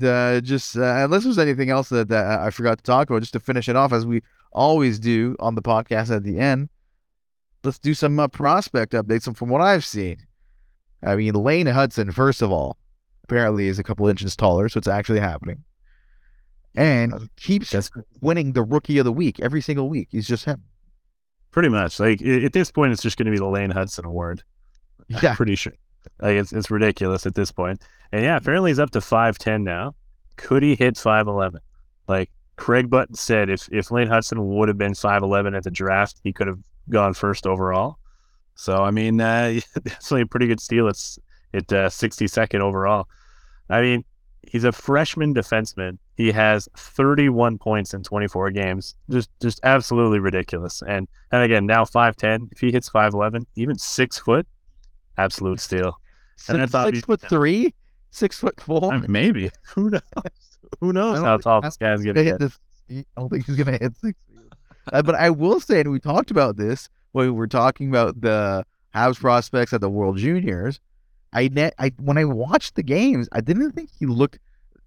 there's anything else that I forgot to talk about, just to finish it off, as we always do on the podcast at the end, let's do some prospect updates. And from what I've seen, I mean, Lane Hudson, first of all, apparently is a couple inches taller, so it's actually happening. And he keeps winning the Rookie of the Week every single week. He's just him. Pretty much, at this point, it's just going to be the Lane Hudson Award. Yeah, I'm pretty sure. It's ridiculous at this point. And yeah, apparently he's up to 5'10" now. Could he hit 5'11"? Craig Button said, if Lane Hudson would have been 5'11" at the draft, he could have gone first overall. So I mean, that's only a pretty good steal. It's at 62nd overall. I mean, he's a freshman defenseman. He has 31 points in 24 games. Just absolutely ridiculous. And again, now 5'10". If he hits 5'11", even 6 foot, absolute steal. And I thought 6'3", 6'4". I mean, maybe. Who knows? Who knows how tall this guy's gonna hit? I don't think he's gonna hit 6 feet. But I will say, and we talked about this when we were talking about the Habs prospects at the World Juniors. When I watched the games, I didn't think he looked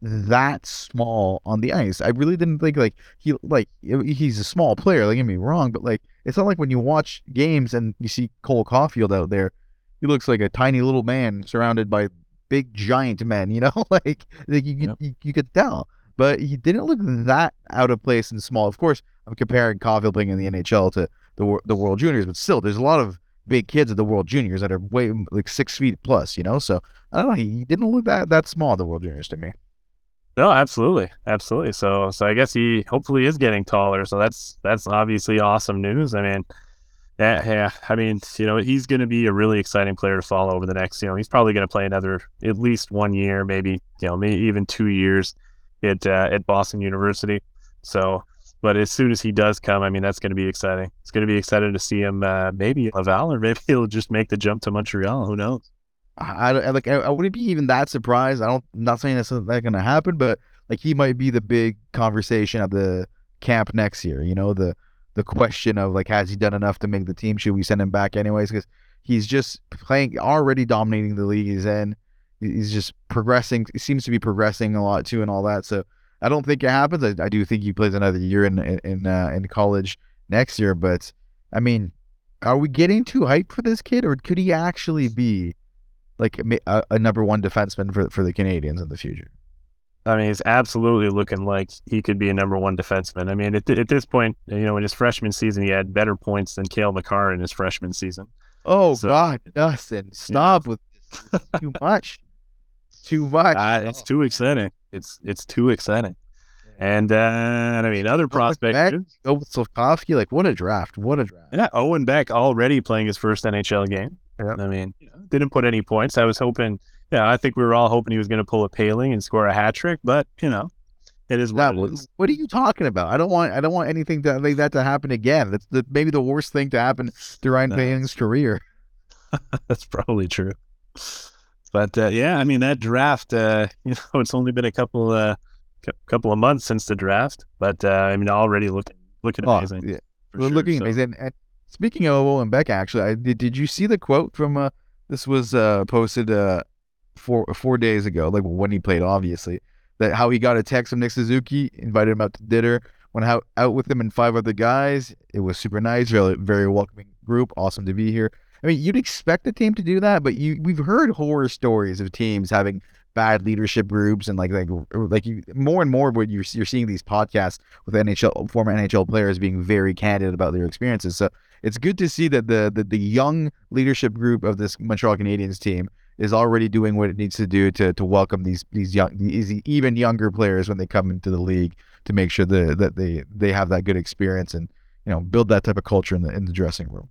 that small on the ice. I really didn't think he's a small player. Don't get me wrong, but it's not like when you watch games and you see Cole Caulfield out there, he looks like a tiny little man surrounded by big giant men. You could tell, but he didn't look that out of place and small. Of course, I'm comparing Caulfield playing in the NHL to the World Juniors, but still, there's a lot of big kids at the World Juniors that are way 6 feet plus. So I don't know. He didn't look that small at the World Juniors to me. No, absolutely. So I guess he hopefully is getting taller. So that's obviously awesome news. I mean, he's going to be a really exciting player to follow over the next. He's probably going to play another at least 1 year, maybe maybe even 2 years at Boston University. So, but as soon as he does come, I mean, that's going to be exciting. It's going to be exciting to see him maybe Laval, or maybe he'll just make the jump to Montreal. Who knows? I wouldn't be even that surprised. I'm not saying that's not going to happen, but he might be the big conversation at the camp next year. The question of has he done enough to make the team? Should we send him back anyways? Because he's just already dominating the league he's in. He's just progressing. He seems to be progressing a lot too, and all that. So I don't think it happens. I do think he plays another year in college next year. But I mean, are we getting too hyped for this kid, or could he actually be a number one defenseman for the Canadians in the future? I mean, he's absolutely looking like he could be a number one defenseman. I mean, at this point, in his freshman season, he had better points than Cale Makar in his freshman season. Oh, so, God, Dustin, stop with this. Too much. It's too exciting. It's too exciting. And I mean, other prospects. Go with Slavkovsky. Like, what a draft. Yeah, Owen Beck already playing his first NHL game. Yep. I mean, didn't put any points. I was hoping, I think we were all hoping he was going to pull a Paling and score a hat trick, but, it is what it is. What are you talking about? I don't want anything like that to happen again. That's maybe the worst thing to happen to Ryan Payling's career. That's probably true. But, I mean, that draft, it's only been a couple of months since the draft, but I mean, already looking amazing. Yeah. Amazing. And speaking of Owen Beck, actually, did you see the quote from this was posted four days ago, like when he played, obviously, that how he got a text from Nick Suzuki, invited him out to dinner, went out with him and five other guys. It was super nice, really, very welcoming group, awesome to be here. I mean, you'd expect the team to do that, but we've heard horror stories of teams having bad leadership groups, and more and more what you're seeing these podcasts with former NHL players being very candid about their experiences. So it's good to see that the young leadership group of this Montreal Canadiens team is already doing what it needs to do to welcome these even younger players when they come into the league, to make sure that they have that good experience and build that type of culture in the dressing room.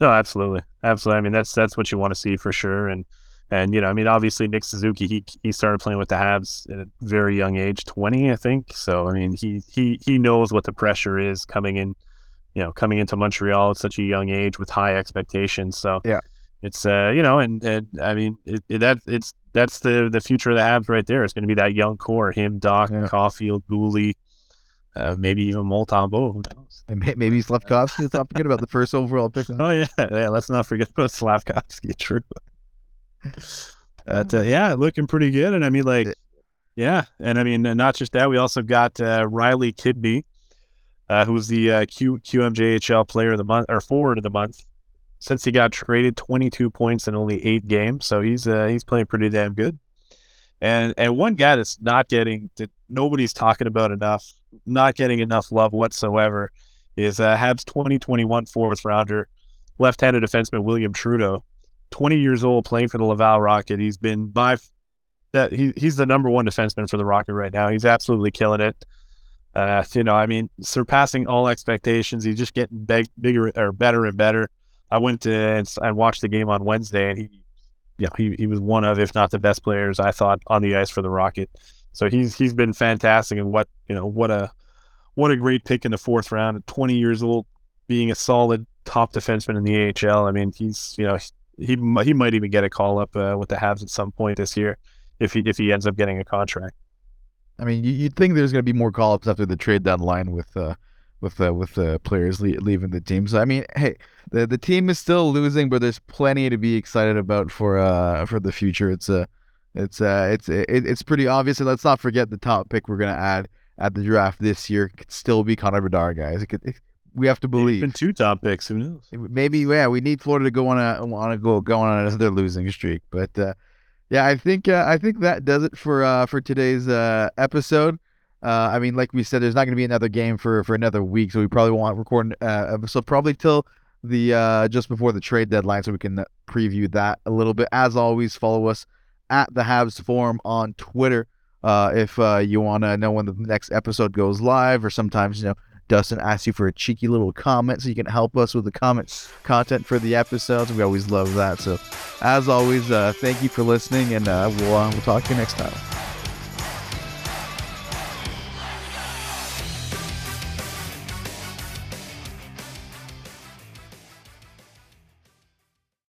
No, absolutely. I mean, that's what you want to see for sure. And I mean, obviously Nick Suzuki, he started playing with the Habs at a very young age, 20, I think. So I mean, he knows what the pressure is coming into Montreal at such a young age with high expectations. So yeah, it's and I mean, that's the future of the Habs right there. It's going to be that young core: him, Doc, Caulfield, Gooley, maybe even Montembeau. Who knows? And maybe Slavkovsky. Let's not forget about the first overall pick. Oh yeah. Let's not forget about Slavkovsky. True. Looking pretty good. And I mean, not just that, we also got Riley Kidby, who's the QMJHL player of the month, or forward of the month. Since he got traded, 22 points in only 8 games, so he's playing pretty damn good. And one guy that's nobody's talking about enough, not getting enough love whatsoever, is Habs 2021 fourth rounder, left-handed defenseman William Trudeau. 20 years old, playing for the Laval Rocket. He's been he's the number one defenseman for the Rocket right now. He's absolutely killing it. I mean, surpassing all expectations. He's just getting bigger or better and better. I went and watched the game on Wednesday, and he was one of, if not the best players, I thought, on the ice for the Rocket. So he's been fantastic, and what a great pick in the fourth round at 20 years old, being a solid top defenseman in the AHL. I mean, he's he might even get a call up with the Habs at some point this year if he ends up getting a contract. I mean, you'd think there's going to be more call ups after the trade deadline with players leaving the team. So I mean, hey, the team is still losing, but there's plenty to be excited about for the future. It's pretty obvious. And let's not forget the top pick we're going to add at the draft this year could still be Connor Bedard, guys. We have to believe. Even 2 top picks. Who knows? Maybe, yeah. We need Florida to go on another losing streak. But I think that does it for today's episode. I mean, like we said, there's not going to be another game for another week, so we probably won't record an episode probably till the just before the trade deadline, so we can preview that a little bit. As always, follow us at the Habs Forum on Twitter if you want to know when the next episode goes live, or sometimes Dustin asks you for a cheeky little comment, so you can help us with the comments content for the episodes. We always love that. So as always, thank you for listening, and we'll talk to you next time.